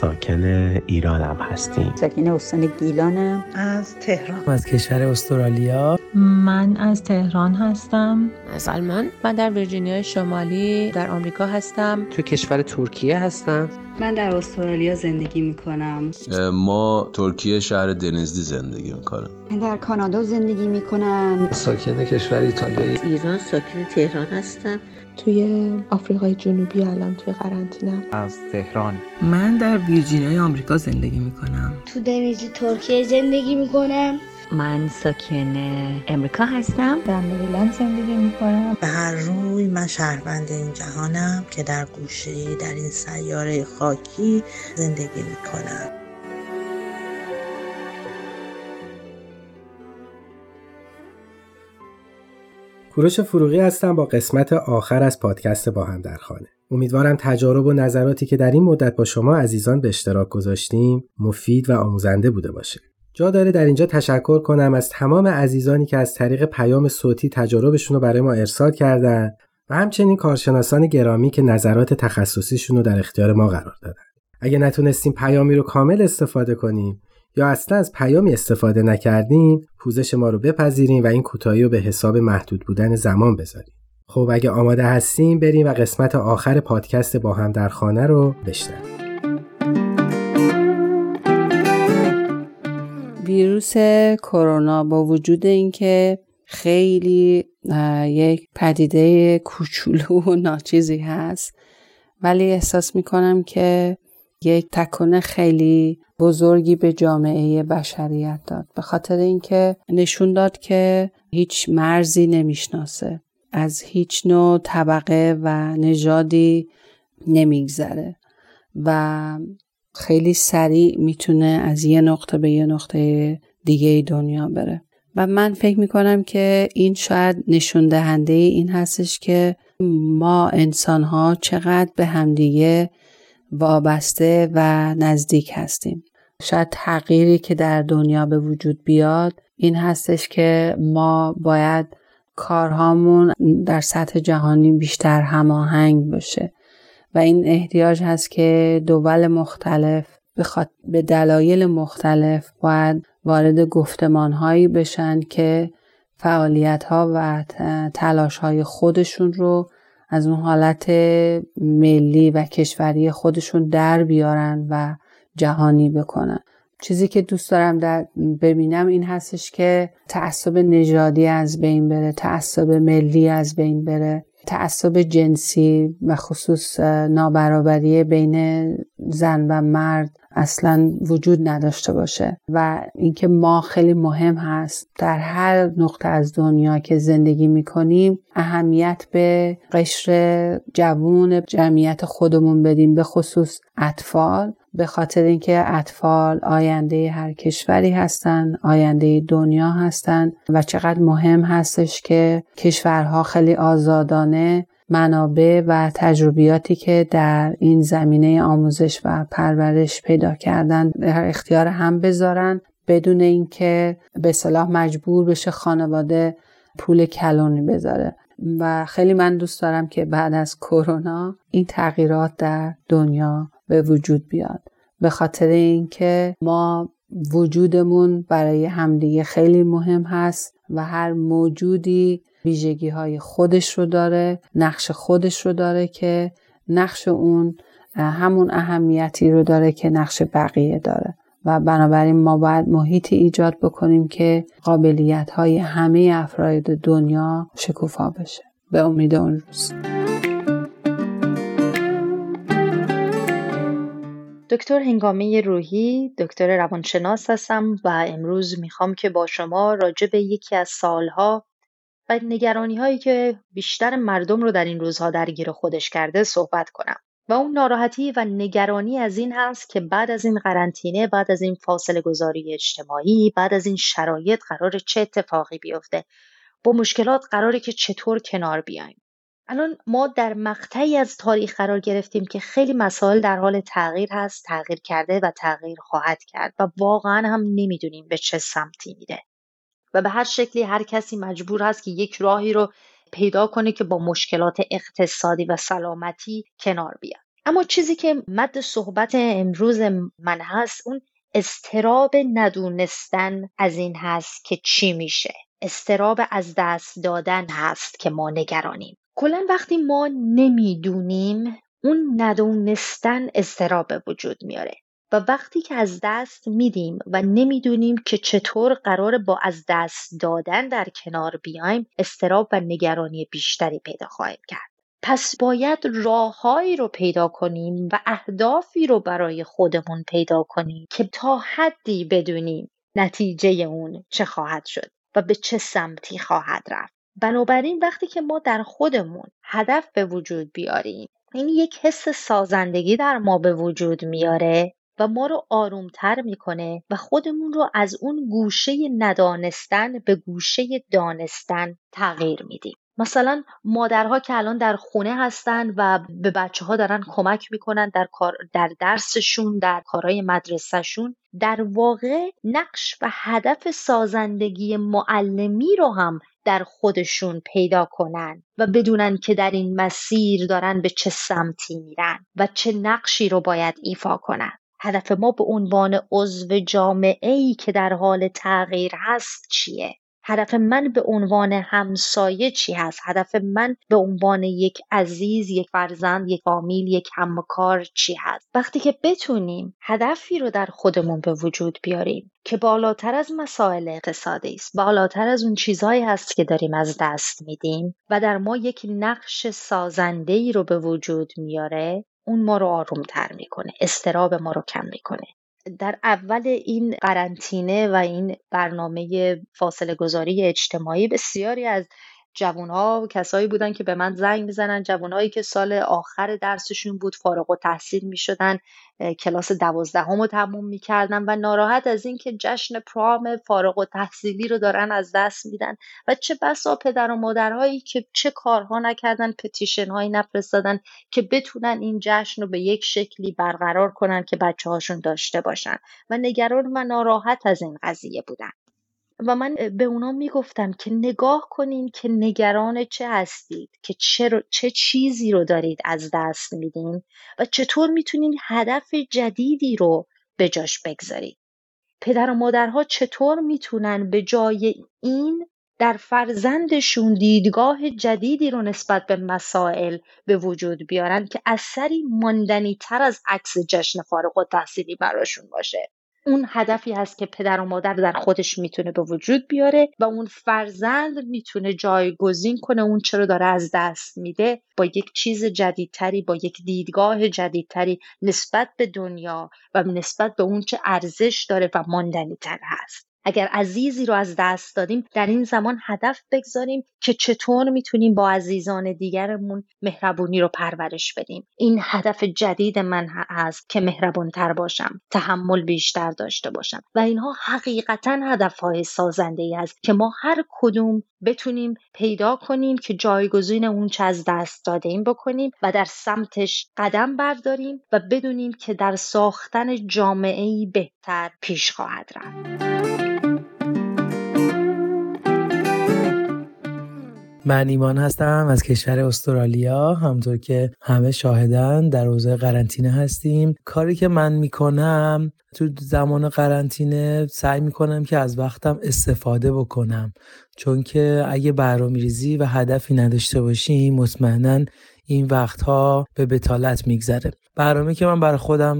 ساکن ایرانم هستیم. ساکن استان گیلانم. از تهران. از کشور استرالیا. من از تهران هستم. از آلمان. من در ویرجینیا شمالی در آمریکا هستم. تو کشور ترکیه هستم. من در استرالیا زندگی میکنم. ما ترکیه شهر دنزلی زندگی میکنم. من در کانادا زندگی میکنم. ساکن کشور ایتالیا. ایران ساکن تهران هستم. توی آفریقای جنوبی الان توی قرنطینه. از تهران. من در ویرجینیای آمریکا زندگی میکنم. تو دنزلی ترکیه زندگی میکنم. من ساکن امریکا هستم. در مریلند زندگی میکنم. به هر روی من شهروند این جهانم که در گوشه‌ای در این سیاره خاکی زندگی میکنم. کوروش فروغی هستم با قسمت آخر از پادکست با هم در خانه. امیدوارم تجارب و نظراتی که در این مدت با شما عزیزان به اشتراک گذاشتیم مفید و آموزنده بوده باشه. جا داره در اینجا تشکر کنم از تمام عزیزانی که از طریق پیام صوتی تجاربشون رو برای ما ارسال کردن و همچنین کارشناسان گرامی که نظرات تخصصیشون رو در اختیار ما قرار دادن. اگه نتونستیم پیامی رو کامل استفاده کنیم یا اصلا از پیامی استفاده نکردیم، پوزش ما رو بپذیریم و این کوتاهی رو به حساب محدود بودن زمان بذاریم. خب اگه آماده هستیم بریم و قسمت آخر پادکست با هم در خانه رو بشنویم. ویروس کرونا با وجود اینکه خیلی یک پدیده کوچولو و ناچیزی هست، ولی احساس میکنم که یک تکون خیلی بزرگی به جامعه بشریت داد، به خاطر اینکه نشون داد که هیچ مرزی نمیشناسه، از هیچ نوع طبقه و نژادی نمیگذره و خیلی سریع میتونه از یه نقطه به یه نقطه دیگه دنیا بره و من فکر میکنم که این شاید نشون دهنده این هستش که ما انسانها چقدر به همدیگه وابسته و نزدیک هستیم. شاید تغییری که در دنیا به وجود بیاد این هستش که ما باید کارهامون در سطح جهانی بیشتر هماهنگ باشه و این احتیاج هست که دول مختلف به دلایل مختلف باید وارد گفتمانهایی بشن که فعالیت‌ها و تلاش‌های خودشون رو از اون حالت ملی و کشوری خودشون در بیارن و جهانی بکنن. چیزی که دوست دارم ببینم این هستش که تعصب نژادی از بین بره، تعصب ملی از بین بره، تعصب جنسی و خصوص نابرابری بین زن و مرد اصلا وجود نداشته باشه و اینکه ما خیلی مهم هست در هر نقطه از دنیا که زندگی میکنیم اهمیت به قشر جوان جمعیت خودمون بدیم، به خصوص اطفال، به خاطر اینکه اطفال آینده هر کشوری هستن، آینده دنیا هستن و چقدر مهم هستش که کشورها خیلی آزادانه منابع و تجربیاتی که در این زمینه آموزش و پرورش پیدا کردن در اختیار هم بذارن بدون اینکه به صلاح مجبور بشه خانواده پول کلونی بذاره و خیلی من دوست دارم که بعد از کرونا این تغییرات در دنیا به وجود بیاد، به خاطر اینکه ما وجودمون برای همدیگه خیلی مهم هست و هر موجودی ویژگی‌های خودش رو داره، نقش خودش رو داره که نقش اون همون اهمیتی رو داره که نقش بقیه داره و بنابراین ما باید محیطی ایجاد بکنیم که قابلیت‌های همه افراد دنیا شکوفا بشه. به امید اون روز. دکتر هنگامه روحی، دکتر روانشناس هستم و امروز میخوام که با شما راجع به یکی از سالها و نگرانی هایی که بیشتر مردم رو در این روزها درگیر خودش کرده صحبت کنم و اون ناراحتی و نگرانی از این هست که بعد از این قرنطینه، بعد از این فاصله گذاری اجتماعی، بعد از این شرایط قراره چه اتفاقی بیفته، با مشکلات قراره که چطور کنار بیایم. الان ما در مقطعی از تاریخ قرار گرفتیم که خیلی مسائل در حال تغییر هست، تغییر کرده و تغییر خواهد کرد و واقعا هم نمیدونیم به چه سمتی میره و به هر شکلی هر کسی مجبور هست که یک راهی رو پیدا کنه که با مشکلات اقتصادی و سلامتی کنار بیاد. اما چیزی که مد صحبت امروز من هست اون اضطراب ندونستن از این هست که چی میشه. اضطراب از دست دادن هست که ما نگرانیم. کلاً وقتی ما نمیدونیم اون ندونستن اضطراب به وجود میاره و وقتی که از دست میدیم و نمیدونیم که چطور قراره با از دست دادن در کنار بیایم، اضطراب و نگرانی بیشتری پیدا خواهیم کرد. پس باید راههایی رو پیدا کنیم و اهدافی رو برای خودمون پیدا کنیم که تا حدی بدونیم نتیجه اون چه خواهد شد و به چه سمتی خواهد رفت. بنابراین وقتی که ما در خودمون هدف به وجود بیاریم، این یک حس سازندگی در ما به وجود میاره و ما رو آرومتر میکنه و خودمون رو از اون گوشه ندانستن به گوشه دانستن تغییر میدیم. مثلا مادرها که الان در خونه هستن و به بچه‌ها دارن کمک میکنن در درسشون، در کارهای مدرسهشون، در واقع نقش و هدف سازندگی معلمی رو هم در خودشون پیدا کنن و بدونن که در این مسیر دارن به چه سمتی میرن و چه نقشی رو باید ایفا کنن. هدف ما به عنوان عضو جامعه‌ای که در حال تغییر هست چیه؟ هدف من به عنوان همسایه چی هست؟ هدف من به عنوان یک عزیز، یک فرزند، یک فامیل، یک همکار چی هست؟ وقتی که بتونیم هدفی رو در خودمون به وجود بیاریم که بالاتر از مسائل اقتصادی است، بالاتر از اون چیزهایی هست که داریم از دست میدیم و در ما یک نقش سازنده‌ای رو به وجود میاره، اون ما رو آرومتر میکنه، اضطراب ما رو کم میکنه. در اول این قرنطینه و این برنامه فاصله گذاری اجتماعی بسیاری از جوان‌ها و کسایی بودن که به من زنگ میزنن، جوان‌هایی که سال آخر درسشون بود، فارغ التحصیل میشدن، کلاس 12 رو تموم میکردن و ناراحت از این که جشن پرام فارغ التحصیلی رو دارن از دست میدن و چه بسا پدر و مادرهایی که چه کارها نکردن، پتیشن هایی نفرستادن که بتونن این جشن رو به یک شکلی برقرار کنن که بچه‌هاشون داشته باشن و نگران و ناراحت از این قضیه بودن. و من به اونا میگفتم که نگاه کنین که نگران چه هستید، که چه چیزی رو دارید از دست میدین و چطور میتونین هدف جدیدی رو به جاش بگذارید. پدر و مادرها چطور میتونن به جای این در فرزندشون دیدگاه جدیدی رو نسبت به مسائل به وجود بیارن که اثری ماندنی تر از عکس جشن فارغ التحصیلی براشون باشه. اون هدفی هست که پدر و مادر در خودش میتونه به وجود بیاره و اون فرزند میتونه جایگزین کنه اون چرا داره از دست میده با یک چیز جدیدتری، با یک دیدگاه جدیدتری نسبت به دنیا و نسبت به اون چه ارزش داره و ماندنی‌تر هست. اگر عزیزی رو از دست دادیم، در این زمان هدف بگذاریم که چطور میتونیم با عزیزان دیگرمون مهربونی رو پرورش بدیم. این هدف جدید من هست که مهربان‌تر باشم، تحمل بیشتر داشته باشم و اینها حقیقتاً هدف‌های سازنده‌ای است که ما هر کدوم بتونیم پیدا کنیم که جایگزین اون چه از دست دادیم بکنیم و در سمتش قدم برداریم و بدونیم که در ساختن جامعه‌ای بهتر پیش خواهد رفت. من ایمان هستم از کشور استرالیا. همونطور که همه شاهدن در اوضاع قرنطینه هستیم. کاری که من میکنم تو زمان قرنطینه سعی میکنم که از وقتم استفاده بکنم، چون که اگه برنامه‌ریزی و هدفی نداشته باشیم مطمئناً این وقتها به بتالت میگذره. برنامه‌ای که من برای خودم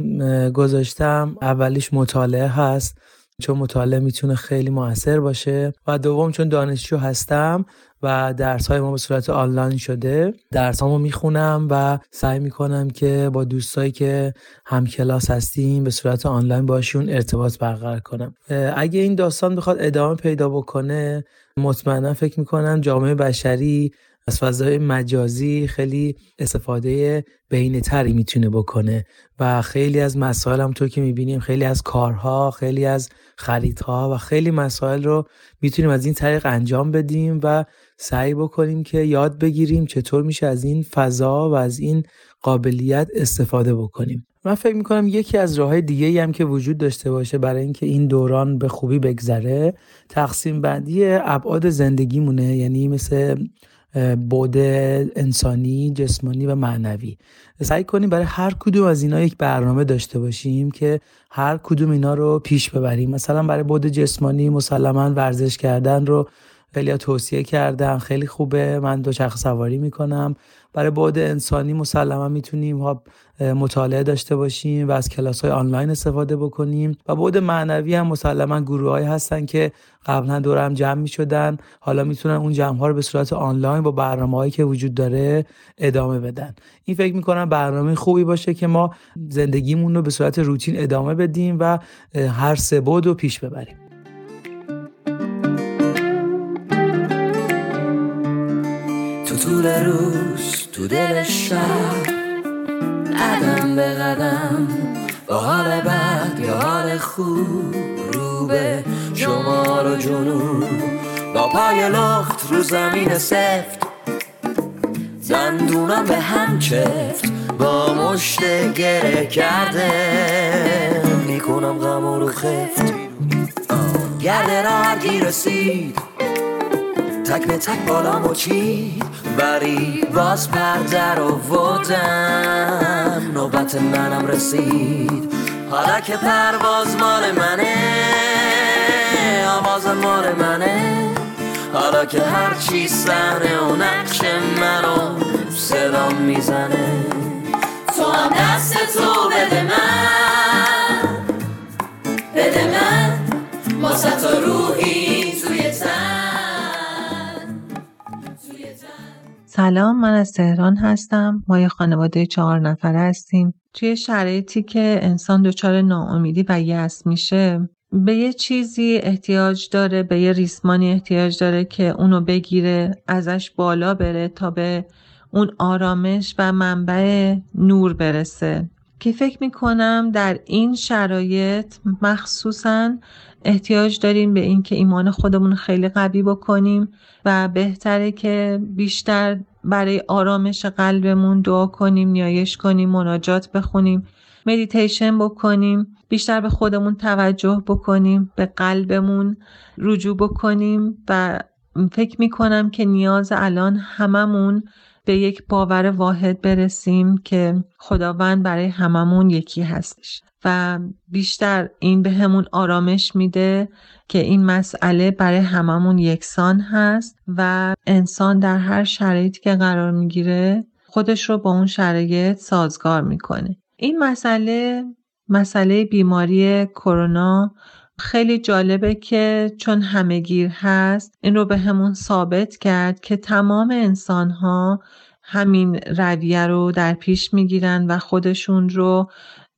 گذاشتم اولیش مطالعه هست، چون مطالعه میتونه خیلی موثر باشه و دوم چون دانشجو هستم و درس‌های ما به صورت آنلاین شده، درسامو میخونم و سعی میکنم که با دوستایی که هم کلاس هستیم به صورت آنلاین باشون ارتباط برقرار کنم. اگه این داستان بخواد ادامه پیدا بکنه، مطمئنا فکر میکنم جامعه بشری از فضای مجازی خیلی استفاده بهینه‌تری میتونه بکنه و خیلی از مسائل هم تو که میبینیم، خیلی از کارها، خیلی از خریدها و خیلی مسائل رو میتونیم از این طریق انجام بدیم و سعی بکنیم که یاد بگیریم چطور میشه از این فضا و از این قابلیت استفاده بکنیم. من فکر میکنم یکی از راههای دیگه‌ای هم که وجود داشته باشه برای اینکه این دوران به خوبی بگذره، تقسیم بندی ابعاد زندگیمونه. یعنی مثل بعد انسانی، جسمانی و معنوی. سعی کنیم برای هر کدوم از اینا یک برنامه داشته باشیم که هر کدوم اینا رو پیش ببریم. مثلا برای بعد جسمانی مسلماً ورزش کردن رو خیلی توصیه کردم، خیلی خوبه، من دوچرخه سواری میکنم. برای بعد انسانی مسلما میتونیم مطالعه داشته باشیم و از کلاس‌های آنلاین استفاده بکنیم. و بعد معنوی هم مسلما گروه‌هایی هستن که قبلا دور هم جمع میشدن، حالا میتونن اون جمع‌ها رو به صورت آنلاین با برنامه‌هایی که وجود داره ادامه بدن. این فکر می‌کنم برنامه خوبی باشه که ما زندگیمون رو به صورت روتین ادامه بدیم و هر سه بعد رو پیش ببریم. طول روز تو دل شب، قدم به قدم با حال بد یا حال خوب، رو به شمال و جنوب با پای لخت رو زمین سفت، دندونم به هم چفت با مشت گره کرده، میکنم غم رو خفت گرده را هرگی رسید، تک به تک بالامو چید، بری باز پرده رو ودم، نوبت منم رسید، حالا که پرواز مال منه، آواز مال منه، حالا که هر چی صحنه و نقش منو صدام میزنه، تو هم دست تو بده من، بده من واسه تو روحی توی تن. سلام، من از تهران هستم. ما یه خانواده 4 نفره هستیم. توی شرایطی که انسان دچار ناامیدی و یأس میشه، به یه چیزی احتیاج داره، به یه ریسمانی احتیاج داره که اونو بگیره، ازش بالا بره تا به اون آرامش و منبع نور برسه، که فکر میکنم در این شرایط مخصوصاً احتیاج داریم به این که ایمان خودمون خیلی قوی بکنیم و بهتره که بیشتر برای آرامش قلبمون دعا کنیم، نیایش کنیم، مناجات بخونیم، مدیتیشن بکنیم، بیشتر به خودمون توجه بکنیم، به قلبمون رجوع بکنیم. و فکر میکنم که نیاز الان هممون به یک باور واحد برسیم که خداوند برای هممون یکی هستش و بیشتر این به همون آرامش میده که این مسئله برای هممون یکسان هست و انسان در هر شرایطی که قرار میگیره خودش رو با اون شرایط سازگار میکنه. این مسئله بیماری کرونا خیلی جالبه که چون همه‌گیر هست، این رو به همون ثابت کرد که تمام انسان‌ها همین رویه رو در پیش میگیرن و خودشون رو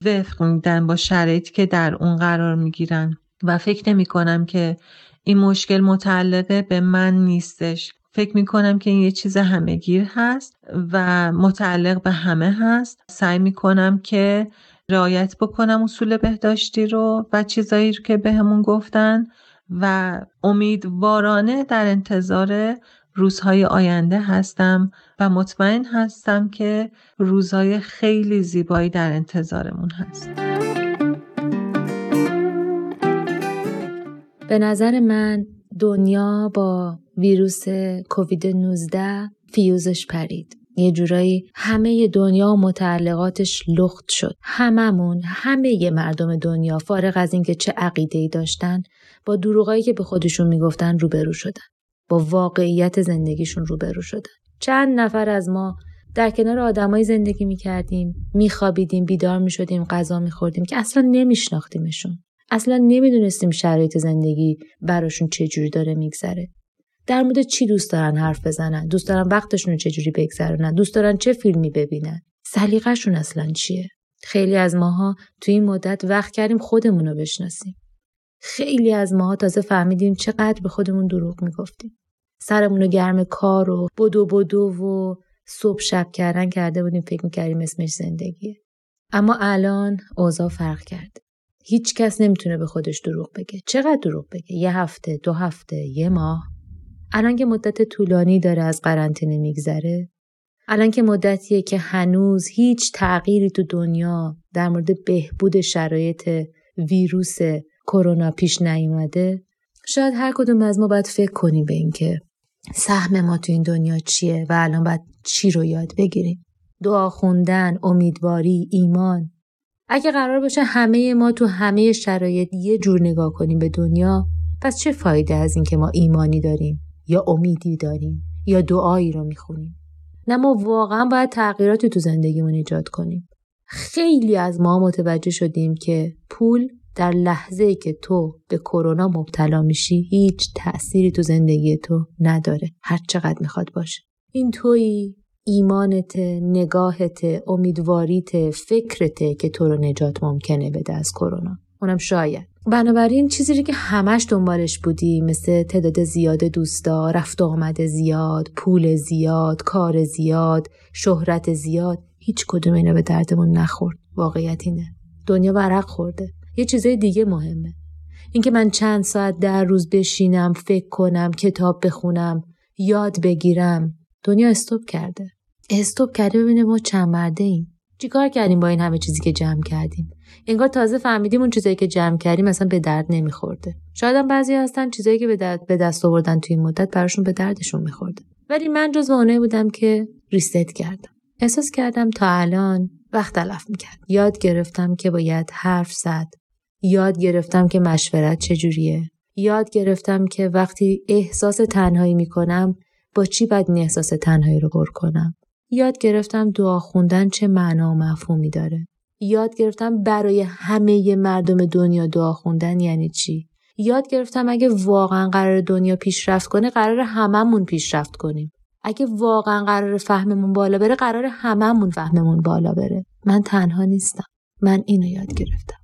وفق میدن با شرایطی که در اون قرار میگیرن و فکر نمی‌کنم که این مشکل متعلق به من نیستش. فکر می‌کنم که این یه چیز همه‌گیر هست و متعلق به همه هست. سعی می‌کنم که رعایت بکنم اصول بهداشتی رو و چیزایی رو که بهمون گفتن و امیدوارانه در انتظار روزهای آینده هستم و مطمئن هستم که روزهای خیلی زیبایی در انتظارمون هست. به نظر من دنیا با ویروس کووید 19 فیوزش پرید. یه جورایی همه دنیا متعلقاتش لخت شد. هممون، همه مردم دنیا، فارغ از اینکه چه عقیده‌ای داشتن، با دروغایی که به خودشون میگفتن روبرو شدن. با واقعیت زندگیشون روبرو شدن. چند نفر از ما در کنار آدمای زندگی میکردیم، میخوابیدیم، بیدار میشدیم، غذا میخوردیم که اصلا نمیشناختیمشون. اصلا نمیدونستیم شرایط زندگی براشون چجوری داره میگذره. در مورد چی دوست دارن حرف بزنن، دوست دارن وقتشون رو چجوری بگذرونن، دوست دارن چه فیلمی ببینن، سلیقه‌شون اصلا چیه. خیلی از ماها توی این مدت وقت کردیم خودمون رو بشناسیم. خیلی از ماها تازه فهمیدیم چقدر به خودمون دروغ میگفتیم. سرمون رو گرم کار و بدو و صبح شب کردن کرده بودیم، فکر میکردیم اسمش زندگیه. اما الان اوضاع فرق کرد. هیچ کس نمیتونه به خودش دروغ بگه. چقدر دروغ بگه؟ یه هفته، 2 هفته، یه ماه. الان که مدت طولانی داره از قرنطینه میگذره، الان که مدتیه که هنوز هیچ تغییری تو دنیا در مورد بهبود شرایط ویروس کرونا پیش نیومده، شاید هر کدوم از ما باید فکر کنیم به این که سهم ما تو این دنیا چیه و الان باید چی رو یاد بگیریم. دعا خوندن، امیدواری، ایمان. اگه قرار باشه همه ما تو همه شرایط یه جور نگاه کنیم به دنیا، پس چه فایده از این که ما ایمانی داریم یا امیدی داریم یا دعایی رو میخونیم؟ نه، ما واقعا باید تغییراتی تو زندگیمون ایجاد کنیم. خیلی از ما متوجه شدیم که پول در لحظه‌ای که تو به کرونا مبتلا میشی هیچ تأثیری تو زندگی تو نداره، هر چقدر میخواد باشه. این تویی، ایمانت، نگاهت، امیدواریت، فکرت که تو رو نجات ممکنه بده از کرونا، اونم شاید. بنابراین چیزی که همش دنبالش بودی، مثل تعداد زیاد دوستا، رفت و آمد زیاد، پول زیاد، کار زیاد، شهرت زیاد، هیچ کدوم اینا به دردمون نخورد. واقعیت اینه دنیا ورق خورده. یه چیزای دیگه مهمه، اینکه من چند ساعت در روز بشینم، فکر کنم، کتاب بخونم، یاد بگیرم. دنیا استوب کرده ببینه ما چند مرده ایم، چیکار کردیم با این همه چیزی که جمع کردیم. انگار تازه فهمیدیم اون چیزایی که جمع کردیم مثلا به درد نمیخورده. شاید هم بعضی هستن چیزایی که به دست آوردن توی این مدت براشون به دردشون میخورده، ولی من جزو اونایی بودم که ریست کردم. احساس کردم تا الان وقت تلف میکرد. یاد گرفتم که باید حرف زد، یاد گرفتم که مشورت چجوریه، یاد گرفتم که وقتی احساس تنهایی میکنم با چی باید این احساس تنهایی رو پر کنم. یاد گرفتم دعا خوندن چه معنا و مفهومی داره. یاد گرفتم برای همه مردم دنیا دعا خوندن یعنی چی. یاد گرفتم اگه واقعا قرار دنیا پیشرفت کنه قرار هممون پیشرفت کنیم. اگه واقعا قرار فهممون بالا بره قرار هممون فهممون بالا بره. من تنها نیستم. من اینو یاد گرفتم.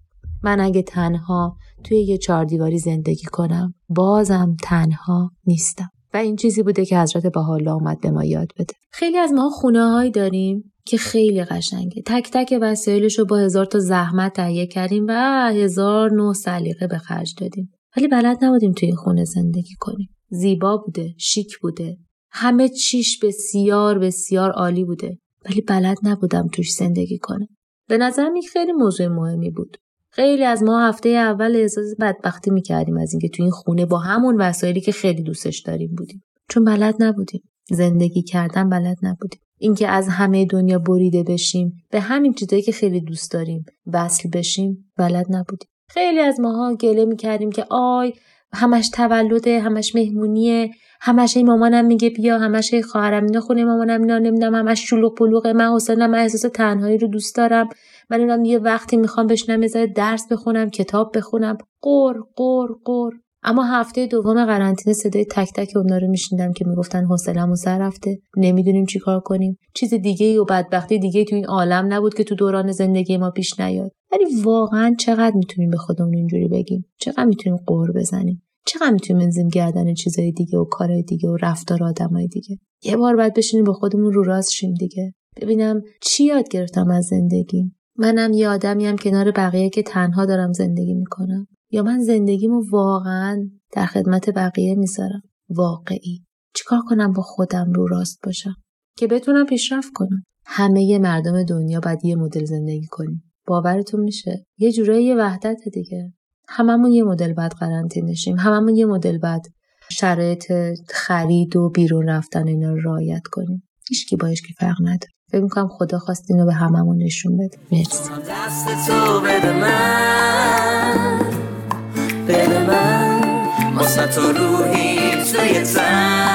من اگه تنها توی یه چهاردیواری زندگی کنم بازم تنها نیستم. و این چیزی بوده که حضرت بهاء الله اومد به ما یاد بده. خیلی از ما خونه‌هایی داریم که خیلی قشنگه، تک تک وسایلشو با 1000 تا زحمت تهیه کردیم و 1009 سلیقه به خرج دادیم، ولی بلد نبودیم توی خونه زندگی کنیم. زیبا بوده، شیک بوده، همه چیش بسیار بسیار عالی بوده، ولی بلد نبودم توش زندگی کنم. به نظرم این خیلی موضوع مهمی بود. خیلی از ما هفته اول احساس بدبختی میکردیم از اینکه تو این خونه با همون وسایلی که خیلی دوستش داریم بودیم، چون بلد نبودیم زندگی کردن، بلد نبودیم اینکه از همه دنیا بریده بشیم، به همین چیزایی که خیلی دوست داریم وصل بشیم، بلد نبودیم. خیلی از ماها گله میکردیم که آی همش تولده، همش مهمونیه، همش این مامانم میگه بیا، همش این خواهرم اینا خونه مامانم اینا، نمیدونم همش شلوغ پلوغه، من حوصله‌ام، من احساس تنهایی رو دوست دارم، من اونم یه وقتی میخوام بشینم یه ذره درس بخونم، کتاب بخونم، قر قر قر. اما هفته دوم قرنطینه صدای تک تک اونا رو میشنیدم که میگفتن حوصله‌مون سر رفته، نمیدونیم چیکار کنیم، چیز دیگه‌ای و بدبختی دیگه‌ای تو این عالم نبود که تو دوران زندگی ما پیش نیاد. ولی واقعا چقدر میتونیم به خودمون اینجوری بگیم؟ چقدر میتونیم قر بزنیم؟ چقدر میتونیم بنزیم گردن چیزای دیگه و کارهای دیگه و رفتار آدمای دیگه؟ یه بار بعد بشینیم با خودمون رو راست شیم دیگه، ببینم چی یاد گرفتم از زندگی. منم یه آدمیم کنار بقیه که تنها دارم زندگی میکنم، یا من زندگیمو واقعا در خدمت بقیه میذارم؟ واقعی چیکار کنم با خودم رو راست باشم که بتونم پیشرفت کنم؟ همه مردم دنیا باید یه مدل زندگی کنیم. باورتون میشه یه جورایی یه وحدت دیگه، هممون یه مدل بعد قرنطینه شیم، هممون یه مدل بعد شرایط خرید و بیرون رفتن اینا رو رعایت کنیم. هیچکی با هیچکی فرق نداره. فکر می‌کنم خدا خواست اینو به هممون نشون بده. مرسی. بده من مصنت و روحی توی تن.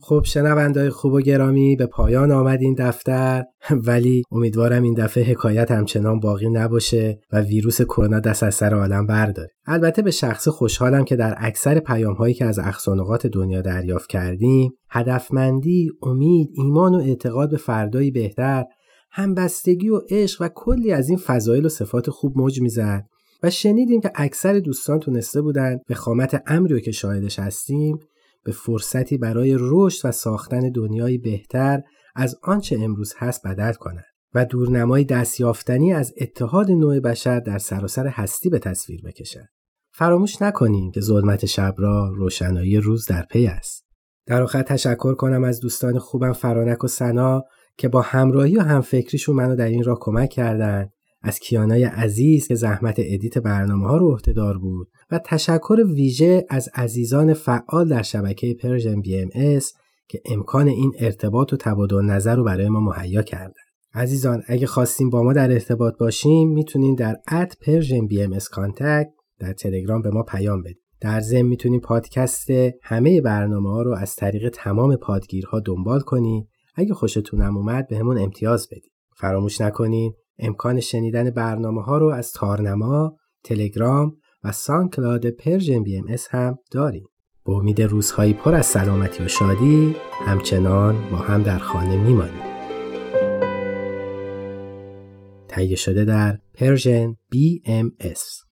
خب شنونده‌های خوب و گرامی، به پایان آمد این دفتر، ولی امیدوارم این دفعه حکایت همچنان باقی نباشه و ویروس کرونا دست از سر عالم برداره. البته به شخص خوشحالم که در اکثر پیام‌هایی که از اقصانقاط دنیا دریافت کردیم، هدفمندی، امید، ایمان و اعتقاد به فردایی بهتر، همبستگی و عشق و کلی از این فضایل و صفات خوب موج میزد و شنیدیم که اکثر دوستان تونسته بودن به خامت امری که شاهدش هستیم به فرصتی برای رشد و ساختن دنیایی بهتر از آنچه امروز هست بدل کنند و دورنمای دستیافتنی از اتحاد نوع بشر در سراسر هستی به تصویر بکشند. فراموش نکنیم که ظلمت شب را روشنایی روز در پی است. در آخر تشکر کنم از دوستان خوبم فرانک و سنا که با همراهی و همفکریشون منو در این راه کمک کردن، از کیانای عزیز که زحمت ادیت برنامه‌ها رو عهده دار بود و تشکر ویژه از عزیزان فعال در شبکه پرژن BMS که امکان این ارتباط و تبادل نظر رو برای ما مهیا کردن. عزیزان اگه خواستین با ما در ارتباط باشیم میتونین در @PersianBMsContact در تلگرام به ما پیام بدین. در ضمن میتونین پادکست همه برنامه‌ها رو از طریق تمام پادگیرها دنبال کنین. اگه خوشتون اومد بهمون امتیاز بدین. فراموش نکنین امکان شنیدن برنامه‌ها رو از تارنما، تلگرام و ساندکلاود پرژن BMS هم داریم. با امید روزهایی پر از سلامتی و شادی همچنان با هم در خانه میمانیم. تهیه شده در پرژن BMS.